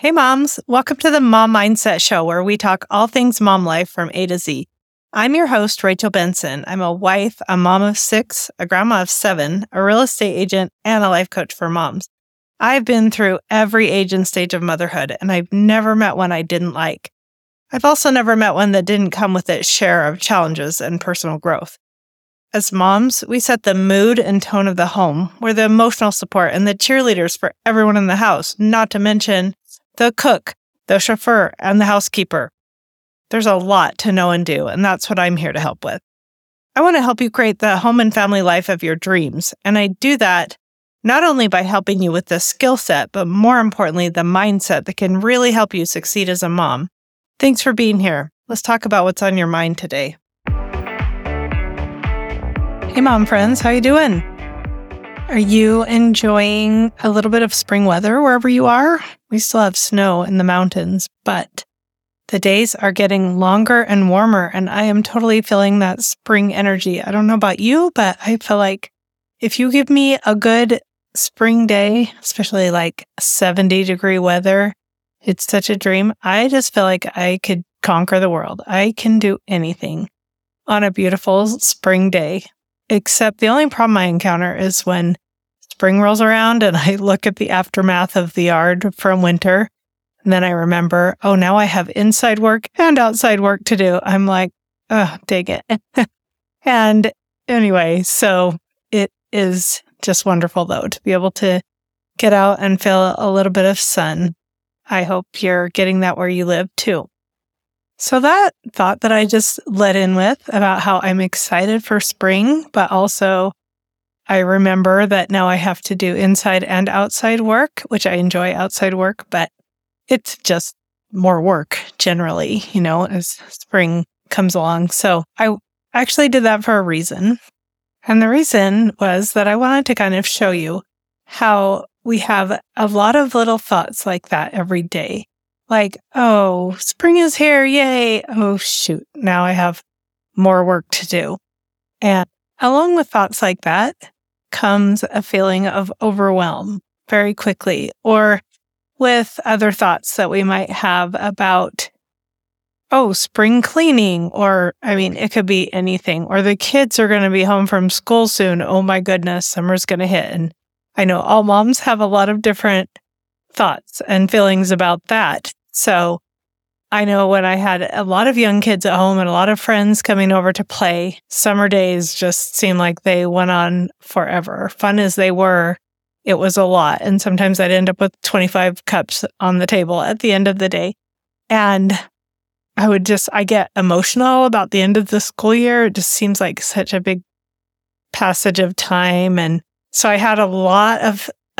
Hey moms, welcome to the Mom Mindset Show, where we talk all things mom life from A to Z. I'm your host, Rachel Benson. I'm a wife, a mom of 6, a grandma of 7, a real estate agent, and a life coach for moms. I've been through every age and stage of motherhood, and I've never met one I didn't like. I've also never met one that didn't come with its share of challenges and personal growth. As moms, we set the mood and tone of the home. We're the emotional support and the cheerleaders for everyone in the house, not to mention the cook, the chauffeur, and the housekeeper. There's a lot to know and do, and that's what I'm here to help with. I want to help you create the home and family life of your dreams, and I do that not only by helping you with the skill set, but more importantly, the mindset that can really help you succeed as a mom. Thanks for being here. Let's talk about what's on your mind today. Hey, mom friends, how you doing? Are you enjoying a little bit of spring weather wherever you are? We still have snow in the mountains, but the days are getting longer and warmer, and I am totally feeling that spring energy. I don't know about you, but I feel like if you give me a good spring day, especially like 70-degree weather, it's such a dream. I just feel like I could conquer the world. I can do anything on a beautiful spring day. Except the only problem I encounter is when spring rolls around and I look at the aftermath of the yard from winter. And then I remember, oh, now I have inside work and outside work to do. I'm like, oh, dang it. And anyway, so it is just wonderful, though, to be able to get out and feel a little bit of sun. I hope you're getting that where you live, too. So that thought that I just let in with about how I'm excited for spring, but also I remember that now I have to do inside and outside work, which I enjoy outside work, but it's just more work generally, you know, as spring comes along. So I actually did that for a reason. And the reason was that I wanted to kind of show you how we have a lot of little thoughts like that every day. Like, oh, spring is here, yay. Oh, shoot, now I have more work to do. And along with thoughts like that comes a feeling of overwhelm very quickly, or with other thoughts that we might have about, oh, spring cleaning, or, I mean, it could be anything, or the kids are going to be home from school soon. Oh, my goodness, summer's going to hit. And I know all moms have a lot of different thoughts and feelings about that. So I know when I had a lot of young kids at home and a lot of friends coming over to play, summer days just seemed like they went on forever. Fun as they were, it was a lot. And sometimes I'd end up with 25 cups on the table at the end of the day. And I get emotional about the end of the school year. It just seems like such a big passage of time. And so I had a lot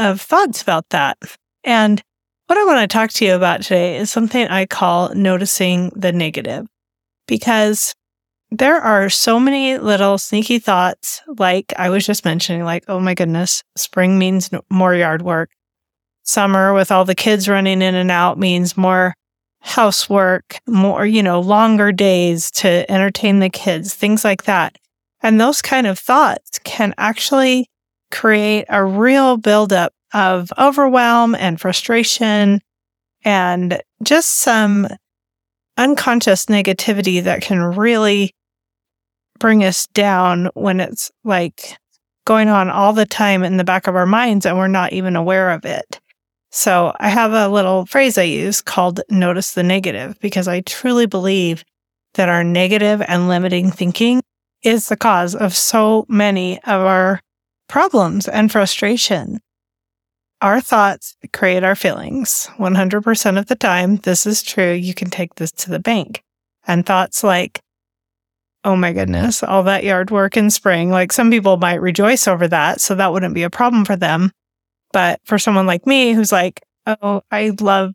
of thoughts about that. And what I want to talk to you about today is something I call noticing the negative, because there are so many little sneaky thoughts, like I was just mentioning, like, oh my goodness, spring means more yard work. Summer with all the kids running in and out means more housework, more, you know, longer days to entertain the kids, things like that. And those kind of thoughts can actually create a real buildup of overwhelm and frustration and just some unconscious negativity that can really bring us down when it's like going on all the time in the back of our minds and we're not even aware of it. So I have a little phrase I use called notice the negative, because I truly believe that our negative and limiting thinking is the cause of so many of our problems and frustration. Our thoughts create our feelings. 100% of the time, this is true. You can take this to the bank. And thoughts like, oh my goodness, all that yard work in spring. Like, some people might rejoice over that, so that wouldn't be a problem for them. But for someone like me who's like, oh, I love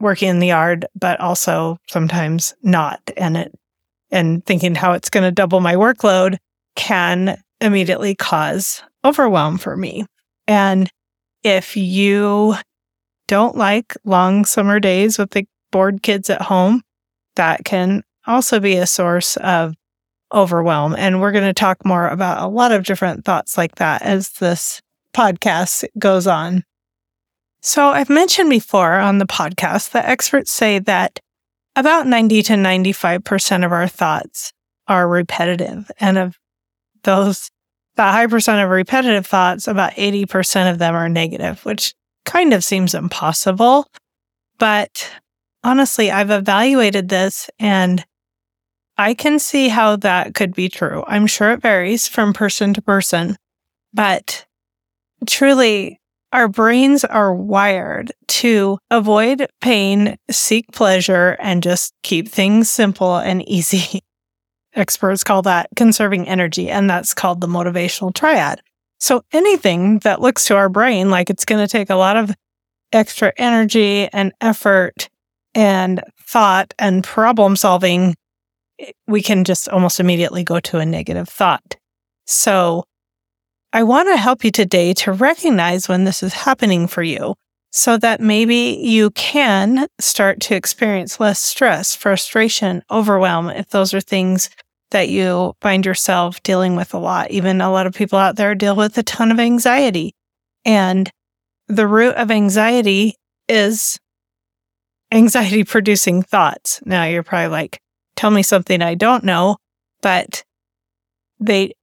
working in the yard, but also sometimes not. And thinking how it's going to double my workload can immediately cause overwhelm for me. And if you don't like long summer days with the bored kids at home, that can also be a source of overwhelm. And we're going to talk more about a lot of different thoughts like that as this podcast goes on. So I've mentioned before on the podcast that experts say that about 90 to 95% of our thoughts are repetitive. And of those, that high percent of repetitive thoughts, about 80% of them are negative, which kind of seems impossible. But honestly, I've evaluated this and I can see how that could be true. I'm sure it varies from person to person, but truly, our brains are wired to avoid pain, seek pleasure, and just keep things simple and easy. Experts call that conserving energy, and that's called the motivational triad. So anything that looks to our brain like it's going to take a lot of extra energy and effort and thought and problem solving, we can just almost immediately go to a negative thought. So I want to help you today to recognize when this is happening for you so that maybe you can start to experience less stress, frustration, overwhelm, if those are things that you find yourself dealing with a lot. Even a lot of people out there deal with a ton of anxiety. And the root of anxiety is anxiety-producing thoughts. Now, you're probably like, tell me something I don't know, but they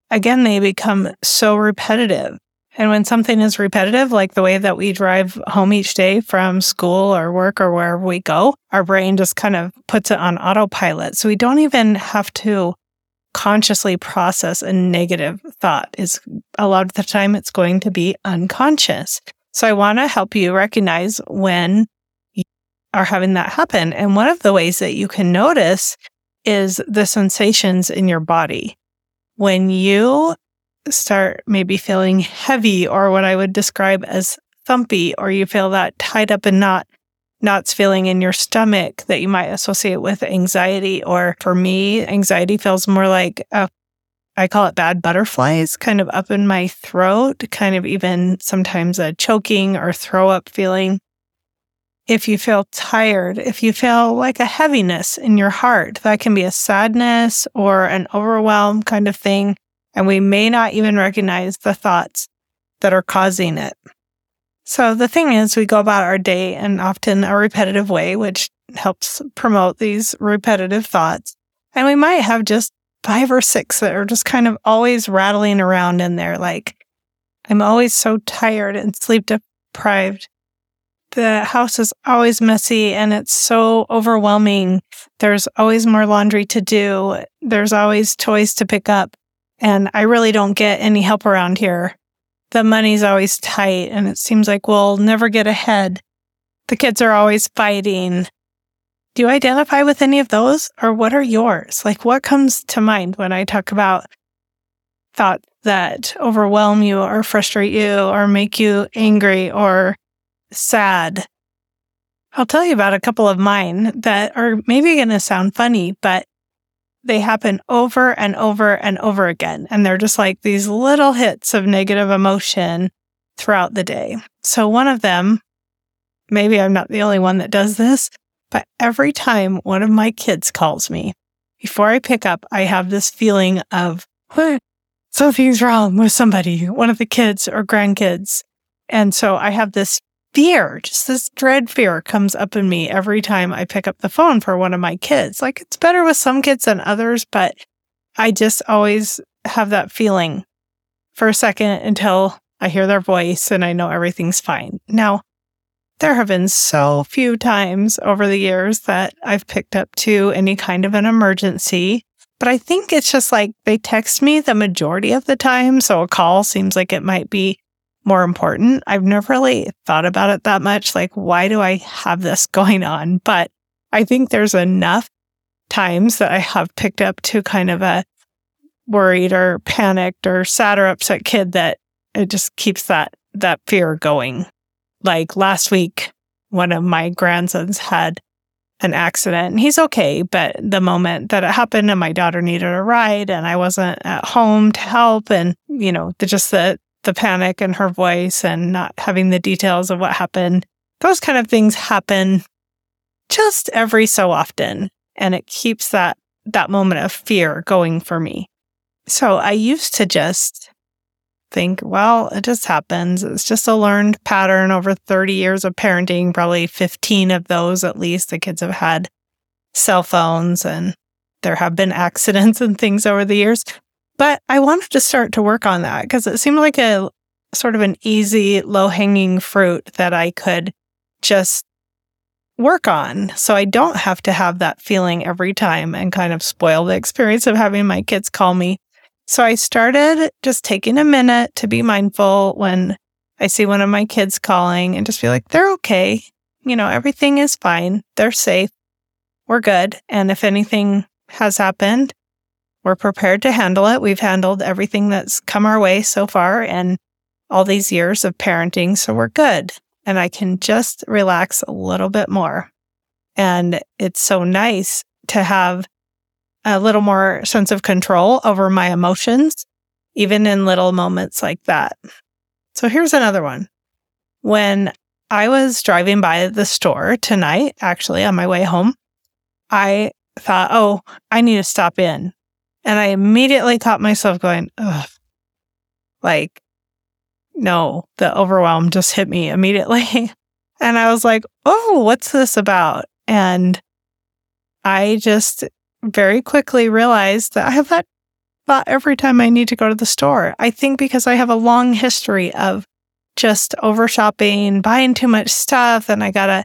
become so repetitive. And when something is repetitive, like the way that we drive home each day from school or work or wherever we go, our brain just kind of puts it on autopilot. So we don't even have to consciously process a negative thought. A lot of the time, it's going to be unconscious. So I want to help you recognize when you are having that happen. And one of the ways that you can notice is the sensations in your body. When you start maybe feeling heavy, or what I would describe as thumpy, or you feel that tied up in knots feeling in your stomach that you might associate with anxiety, or for me, anxiety feels more like, I call it bad butterflies, kind of up in my throat, kind of even sometimes a choking or throw up feeling. If you feel tired, if you feel like a heaviness in your heart, that can be a sadness or an overwhelm kind of thing. And we may not even recognize the thoughts that are causing it. So the thing is, we go about our day in often a repetitive way, which helps promote these repetitive thoughts. And we might have just 5 or 6 that are just kind of always rattling around in there. Like, I'm always so tired and sleep deprived. The house is always messy and it's so overwhelming. There's always more laundry to do. There's always toys to pick up. And I really don't get any help around here. The money's always tight and it seems like we'll never get ahead. The kids are always fighting. Do you identify with any of those, or what are yours? Like, what comes to mind when I talk about thoughts that overwhelm you or frustrate you or make you angry or sad? I'll tell you about a couple of mine that are maybe going to sound funny, but they happen over and over and over again. And they're just like these little hits of negative emotion throughout the day. So one of them, maybe I'm not the only one that does this, but every time one of my kids calls me, before I pick up, I have this feeling of, something's wrong with somebody, one of the kids or grandkids. And so I have this fear, just this dread fear comes up in me every time I pick up the phone for one of my kids. Like, it's better with some kids than others, but I just always have that feeling for a second until I hear their voice and I know everything's fine. Now, there have been so few times over the years that I've picked up to any kind of an emergency, but I think it's just like they text me the majority of the time, so a call seems like it might be more important. I've never really thought about it that much. Like, why do I have this going on? But I think there's enough times that I have picked up to kind of a worried or panicked or sad or upset kid that it just keeps that fear going. Like last week, one of my grandsons had an accident and he's okay. But the moment that it happened and my daughter needed a ride and I wasn't at home to help and, you know, just the panic in her voice and not having the details of what happened. Those kind of things happen just every so often. And it keeps that moment of fear going for me. So I used to just think, well, it just happens. It's just a learned pattern over 30 years of parenting, probably 15 of those at least. The kids have had cell phones and there have been accidents and things over the years. But I wanted to start to work on that because it seemed like a sort of an easy, low-hanging fruit that I could just work on. So I don't have to have that feeling every time and kind of spoil the experience of having my kids call me. So I started just taking a minute to be mindful when I see one of my kids calling and just be like, they're okay. You know, everything is fine. They're safe. We're good. And if anything has happened, we're prepared to handle it. We've handled everything that's come our way so far and all these years of parenting, so we're good. And I can just relax a little bit more. And it's so nice to have a little more sense of control over my emotions, even in little moments like that. So here's another one. When I was driving by the store tonight, actually on my way home, I thought, oh, I need to stop in. And I immediately caught myself going, ugh, like, no, the overwhelm just hit me immediately. And I was like, oh, what's this about? And I just very quickly realized that I have that thought every time I need to go to the store. I think because I have a long history of just over shopping, buying too much stuff, and I got to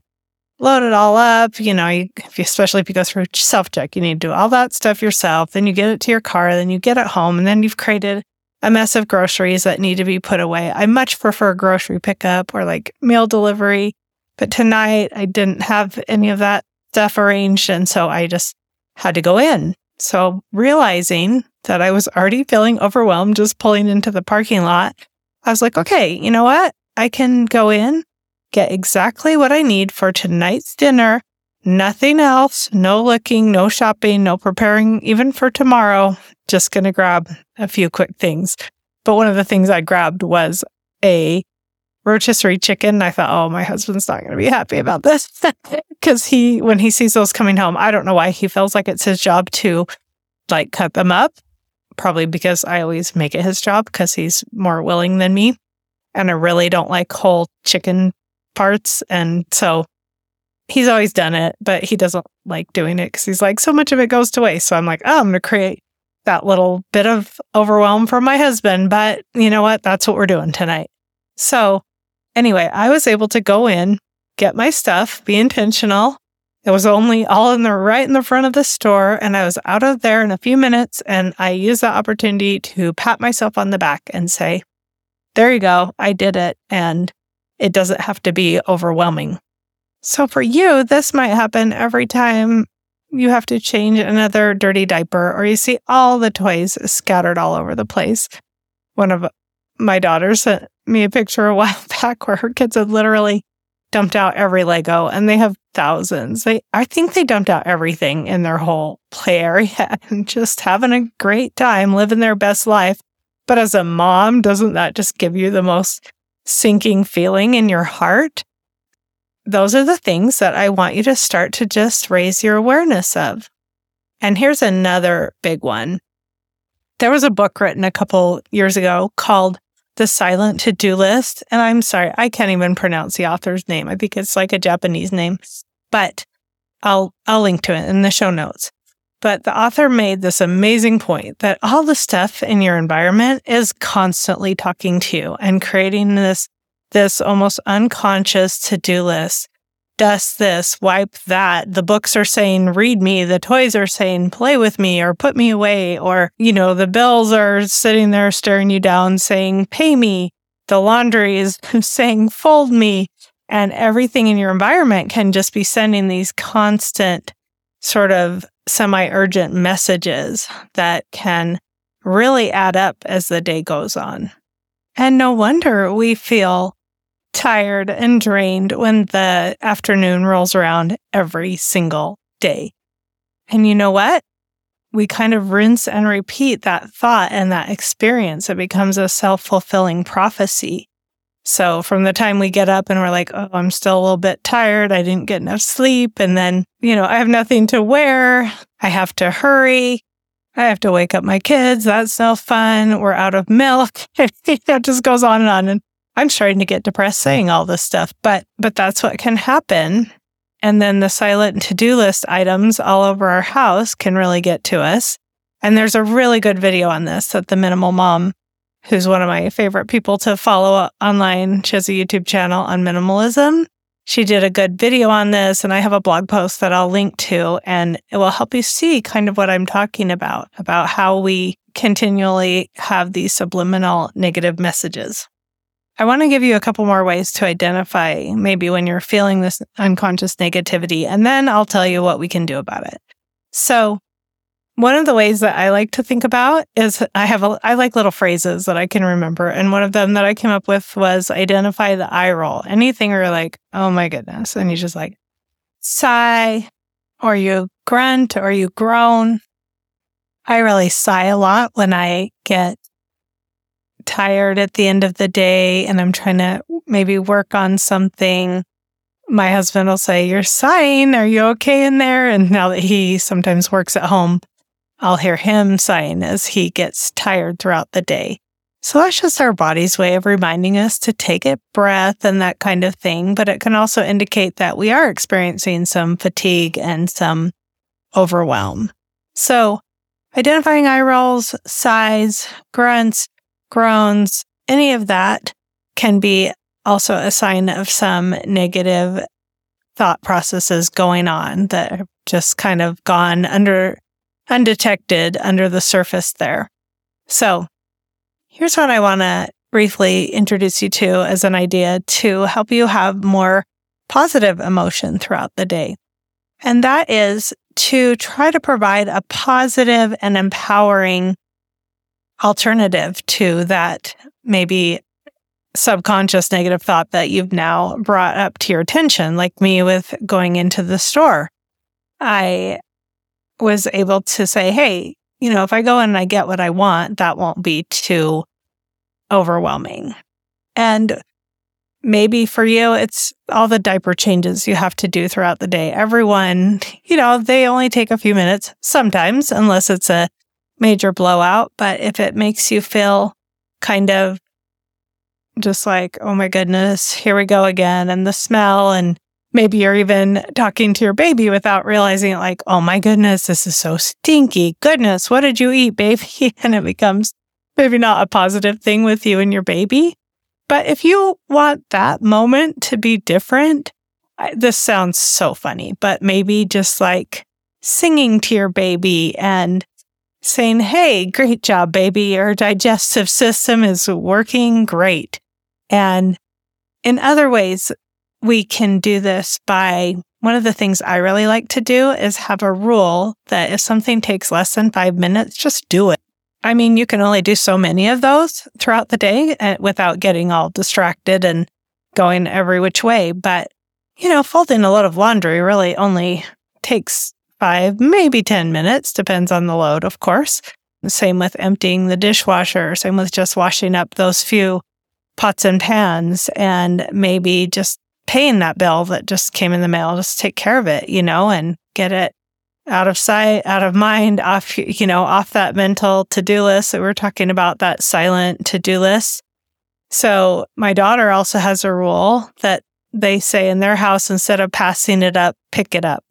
load it all up. You know, especially if you go through self-check, you need to do all that stuff yourself. Then you get it to your car, then you get it home, and then you've created a mess of groceries that need to be put away. I much prefer grocery pickup or like meal delivery. But tonight I didn't have any of that stuff arranged. And so I just had to go in. So realizing that I was already feeling overwhelmed, just pulling into the parking lot, I was like, okay, you know what? I can go in, get exactly what I need for tonight's dinner. Nothing else, no looking, no shopping, no preparing, even for tomorrow. Just going to grab a few quick things. But one of the things I grabbed was a rotisserie chicken. I thought, oh, my husband's not going to be happy about this. Because when he sees those coming home, I don't know why he feels like it's his job to like cut them up. Probably because I always make it his job because he's more willing than me. And I really don't like whole chicken parts. And so he's always done it, but he doesn't like doing it because he's like, so much of it goes to waste. So I'm like, oh, I'm going to create that little bit of overwhelm for my husband. But you know what? That's what we're doing tonight. So anyway, I was able to go in, get my stuff, be intentional. It was only all right in the front of the store. And I was out of there in a few minutes. And I used that opportunity to pat myself on the back and say, there you go. I did it. And it doesn't have to be overwhelming. So for you, this might happen every time you have to change another dirty diaper or you see all the toys scattered all over the place. One of my daughters sent me a picture a while back where her kids had literally dumped out every Lego, and they have thousands. I think they dumped out everything in their whole play area and just having a great time living their best life. But as a mom, doesn't that just give you the most sinking feeling in your heart? Those are the things that I want you to start to just raise your awareness of. And here's another big one. There was a book written a couple years ago called The Silent To-Do List. And I'm sorry, I can't even pronounce the author's name. I think it's like a Japanese name, but I'll link to it in the show notes. But the author made this amazing point that all the stuff in your environment is constantly talking to you and creating this almost unconscious to-do list. Dust this, wipe that. The books are saying, read me. The toys are saying, play with me or put me away. Or, you know, the bills are sitting there staring you down saying, pay me. The laundry is saying, fold me. And everything in your environment can just be sending these constant sort of semi-urgent messages that can really add up as the day goes on. And no wonder we feel tired and drained when the afternoon rolls around every single day. And you know what? We kind of rinse and repeat that thought and that experience. It becomes a self-fulfilling prophecy. So from the time we get up and we're like, oh, I'm still a little bit tired. I didn't get enough sleep. And then, you know, I have nothing to wear. I have to hurry. I have to wake up my kids. That's no fun. We're out of milk. It just goes on and on. And I'm starting to get depressed saying all this stuff, but that's what can happen. And then the silent to-do list items all over our house can really get to us. And there's a really good video on this that The Minimal Mom, who's one of my favorite people to follow online, she has a YouTube channel on minimalism. She did a good video on this, and I have a blog post that I'll link to, and it will help you see kind of what I'm talking about how we continually have these subliminal negative messages. I want to give you a couple more ways to identify maybe when you're feeling this unconscious negativity, and then I'll tell you what we can do about it. So one of the ways that I like to think about is I like little phrases that I can remember. And one of them that I came up with was identify the eye roll. Anything where you're like, oh my goodness. And you just like sigh, or you grunt, or you groan. I really sigh a lot when I get tired at the end of the day and I'm trying to maybe work on something. My husband will say, you're sighing. Are you okay in there? And now that he sometimes works at home, I'll hear him sighing as he gets tired throughout the day. So that's just our body's way of reminding us to take a breath and that kind of thing. But it can also indicate that we are experiencing some fatigue and some overwhelm. So identifying eye rolls, sighs, grunts, groans, any of that can be also a sign of some negative thought processes going on that have just kind of gone undetected under the surface there. So here's what I want to briefly introduce you to as an idea to help you have more positive emotion throughout the day. And that is to try to provide a positive and empowering alternative to that maybe subconscious negative thought that you've now brought up to your attention, like me with going into the store. I was able to say, hey, if I go in and I get what I want, that won't be too overwhelming. And maybe for you, it's all the diaper changes you have to do throughout the day. Everyone, they only take a few minutes sometimes, unless it's a major blowout. But if it makes you feel kind of just like, oh my goodness, here we go again, and the smell, and maybe you're even talking to your baby without realizing it, like, oh my goodness, this is so stinky. Goodness, what did you eat, baby? And it becomes maybe not a positive thing with you and your baby. But if you want that moment to be different, this sounds so funny, but maybe just like singing to your baby and saying, hey, great job, baby. Your digestive system is working great. And in other ways, we can do this by, one of the things I really like to do is have a rule that if something takes less than 5 minutes, just do it. I mean, you can only do so many of those throughout the day without getting all distracted and going every which way. But, folding a load of laundry really only takes 5, maybe 10 minutes, depends on the load, of course. The same with emptying the dishwasher, same with just washing up those few pots and pans, and maybe just paying that bill that just came in the mail, just take care of it, and get it out of sight, out of mind, off, off that mental to-do list that we're talking about, that silent to-do list. So my daughter also has a rule that they say in their house, instead of passing it up, pick it up.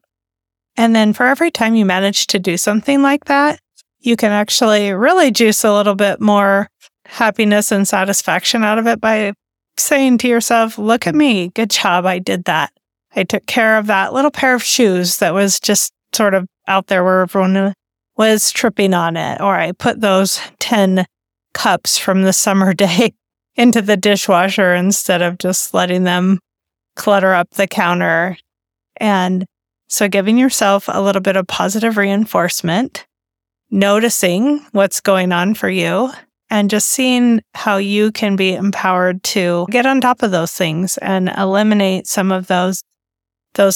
And then for every time you manage to do something like that, you can actually really juice a little bit more happiness and satisfaction out of it by saying to yourself, look at me, good job, I did that. I took care of that little pair of shoes that was just sort of out there where everyone was tripping on it. Or I put those 10 cups from the summer day into the dishwasher instead of just letting them clutter up the counter. And so giving yourself a little bit of positive reinforcement, noticing what's going on for you, and just seeing how you can be empowered to get on top of those things and eliminate some of those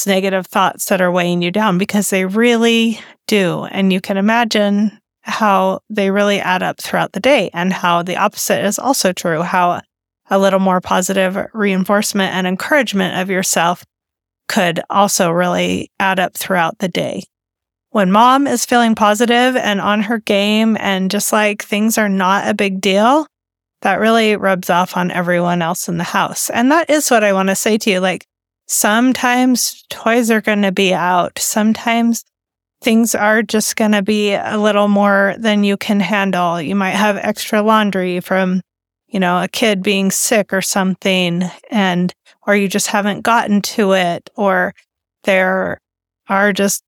negative thoughts that are weighing you down, because they really do. And you can imagine how they really add up throughout the day, and how the opposite is also true, how a little more positive reinforcement and encouragement of yourself could also really add up throughout the day. when mom is feeling positive and on her game and just like things are not a big deal, that really rubs off on everyone else in the house. And that is what I want to say to you. Like, sometimes toys are going to be out. Sometimes things are just going to be a little more than you can handle. You might have extra laundry from, you know, a kid being sick or something, and or you just haven't gotten to it, or there are just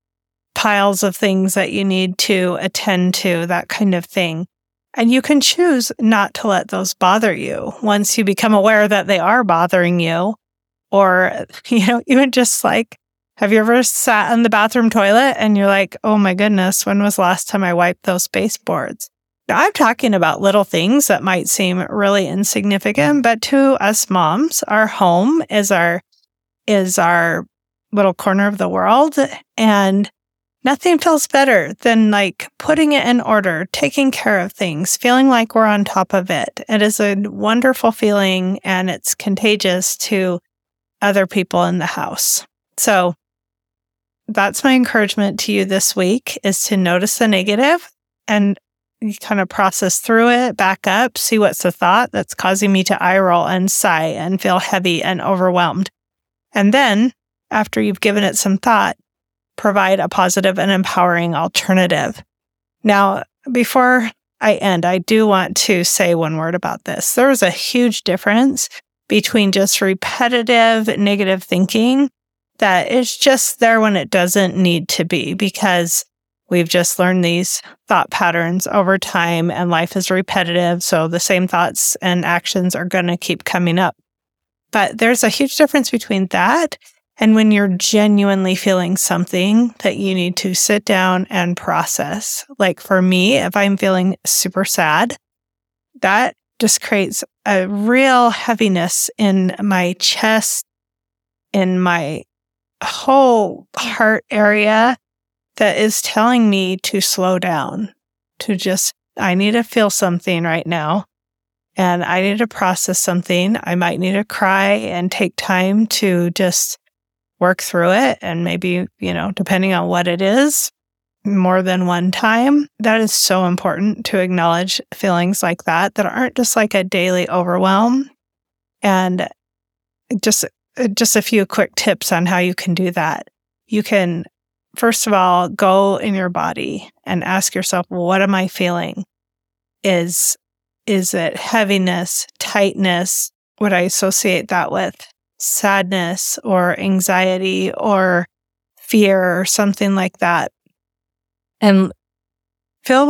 piles of things that you need to attend to, that kind of thing. And you can choose not to let those bother you once you become aware that they are bothering you. Or, you know, even just like, have you ever sat on the bathroom toilet and you're like, oh my goodness, when was the last time I wiped those baseboards? Now, I'm talking about little things that might seem really insignificant, but to us moms, our home is our little corner of the world. And nothing feels better than like putting it in order, taking care of things, feeling like we're on top of it. It is a wonderful feeling, and it's contagious to other people in the house. So that's my encouragement to you this week, is to notice the negative and you kind of process through it, back up, see what's the thought that's causing me to eye roll and sigh and feel heavy and overwhelmed. And then after you've given it some thought, provide a positive and empowering alternative. Now, before I end, I do want to say one word about this. There is a huge difference between just repetitive negative thinking that is just there when it doesn't need to be, because we've just learned these thought patterns over time and life is repetitive. So the same thoughts and actions are going to keep coming up. But there's a huge difference between that and when you're genuinely feeling something that you need to sit down and process. Like for me, if I'm feeling super sad, that just creates a real heaviness in my chest, in my whole heart area, that is telling me to slow down, to just, I need to feel something right now, and I need to process something. I might need to cry and take time to just work through it, and maybe, you know, depending on what it is, more than one time. That is so important to acknowledge feelings like that, that aren't just like a daily overwhelm. And just a few quick tips on how you can do that. You can, first of all, go in your body and ask yourself, well, what am I feeling? Is it heaviness, tightness? Would I associate that with sadness or anxiety or fear or something like that? And feel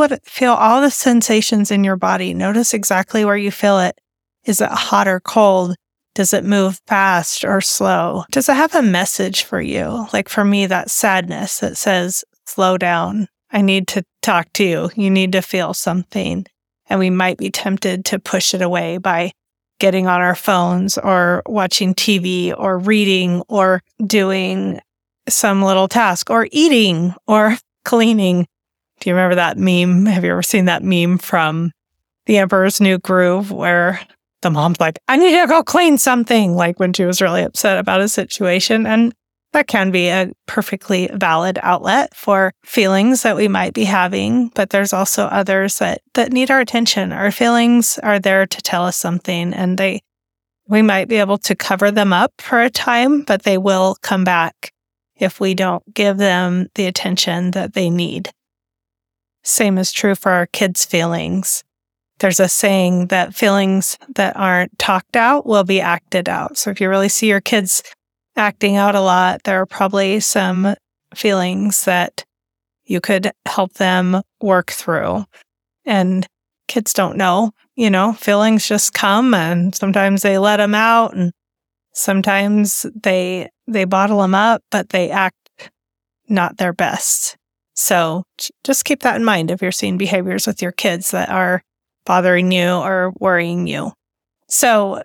all the sensations in your body. Notice exactly where you feel it. Is it hot or cold? Does it move fast or slow? Does it have a message for you? Like for me, that sadness that says, slow down. I need to talk to you. You need to feel something. And we might be tempted to push it away by getting on our phones or watching TV or reading or doing some little task or eating or cleaning. Do you remember that meme? Have you ever seen that meme from The Emperor's New Groove where the mom's like, I need to go clean something, like when she was really upset about a situation? And that can be a perfectly valid outlet for feelings that we might be having, but there's also others that need our attention. Our feelings are there to tell us something, and we might be able to cover them up for a time, but they will come back if we don't give them the attention that they need. Same is true for our kids' feelings. There's a saying that feelings that aren't talked out will be acted out. So if you really see your kids acting out a lot, there are probably some feelings that you could help them work through. And kids don't know, you know, feelings just come, and sometimes they let them out, and sometimes they bottle them up, but they act not their best. So just keep that in mind if you're seeing behaviors with your kids that are bothering you or worrying you. So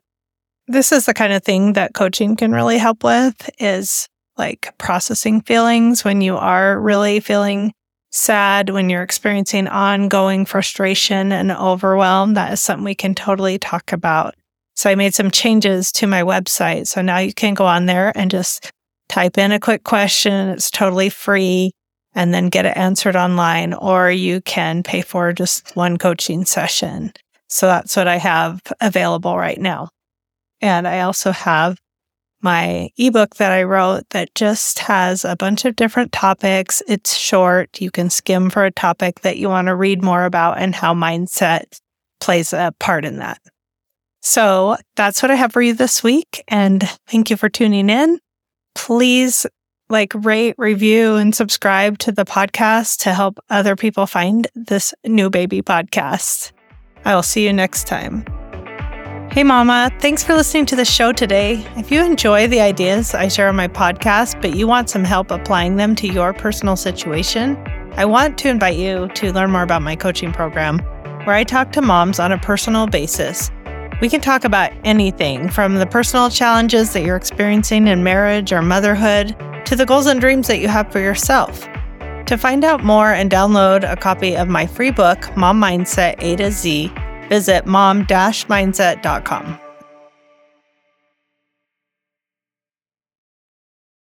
this is the kind of thing that coaching can really help with, is like processing feelings when you are really feeling sad, when you're experiencing ongoing frustration and overwhelm. That is something we can totally talk about. So I made some changes to my website. So now you can go on there and just type in a quick question. It's totally free. and then get it answered online, or you can pay for just one coaching session. So that's what I have available right now. And I also have my ebook that I wrote that just has a bunch of different topics. It's short. You can skim for a topic that you want to read more about and how mindset plays a part in that. So that's what I have for you this week. And thank you for tuning in. Please rate, review, and subscribe to the podcast to help other people find this new baby podcast. I will see you next time. Hey, Mama, thanks for listening to the show today. If you enjoy the ideas I share on my podcast, but you want some help applying them to your personal situation, I want to invite you to learn more about my coaching program, where I talk to moms on a personal basis. We can talk about anything from the personal challenges that you're experiencing in marriage or motherhood to the goals and dreams that you have for yourself. To find out more and download a copy of my free book, Mom Mindset A-Z, visit mom-mindset.com.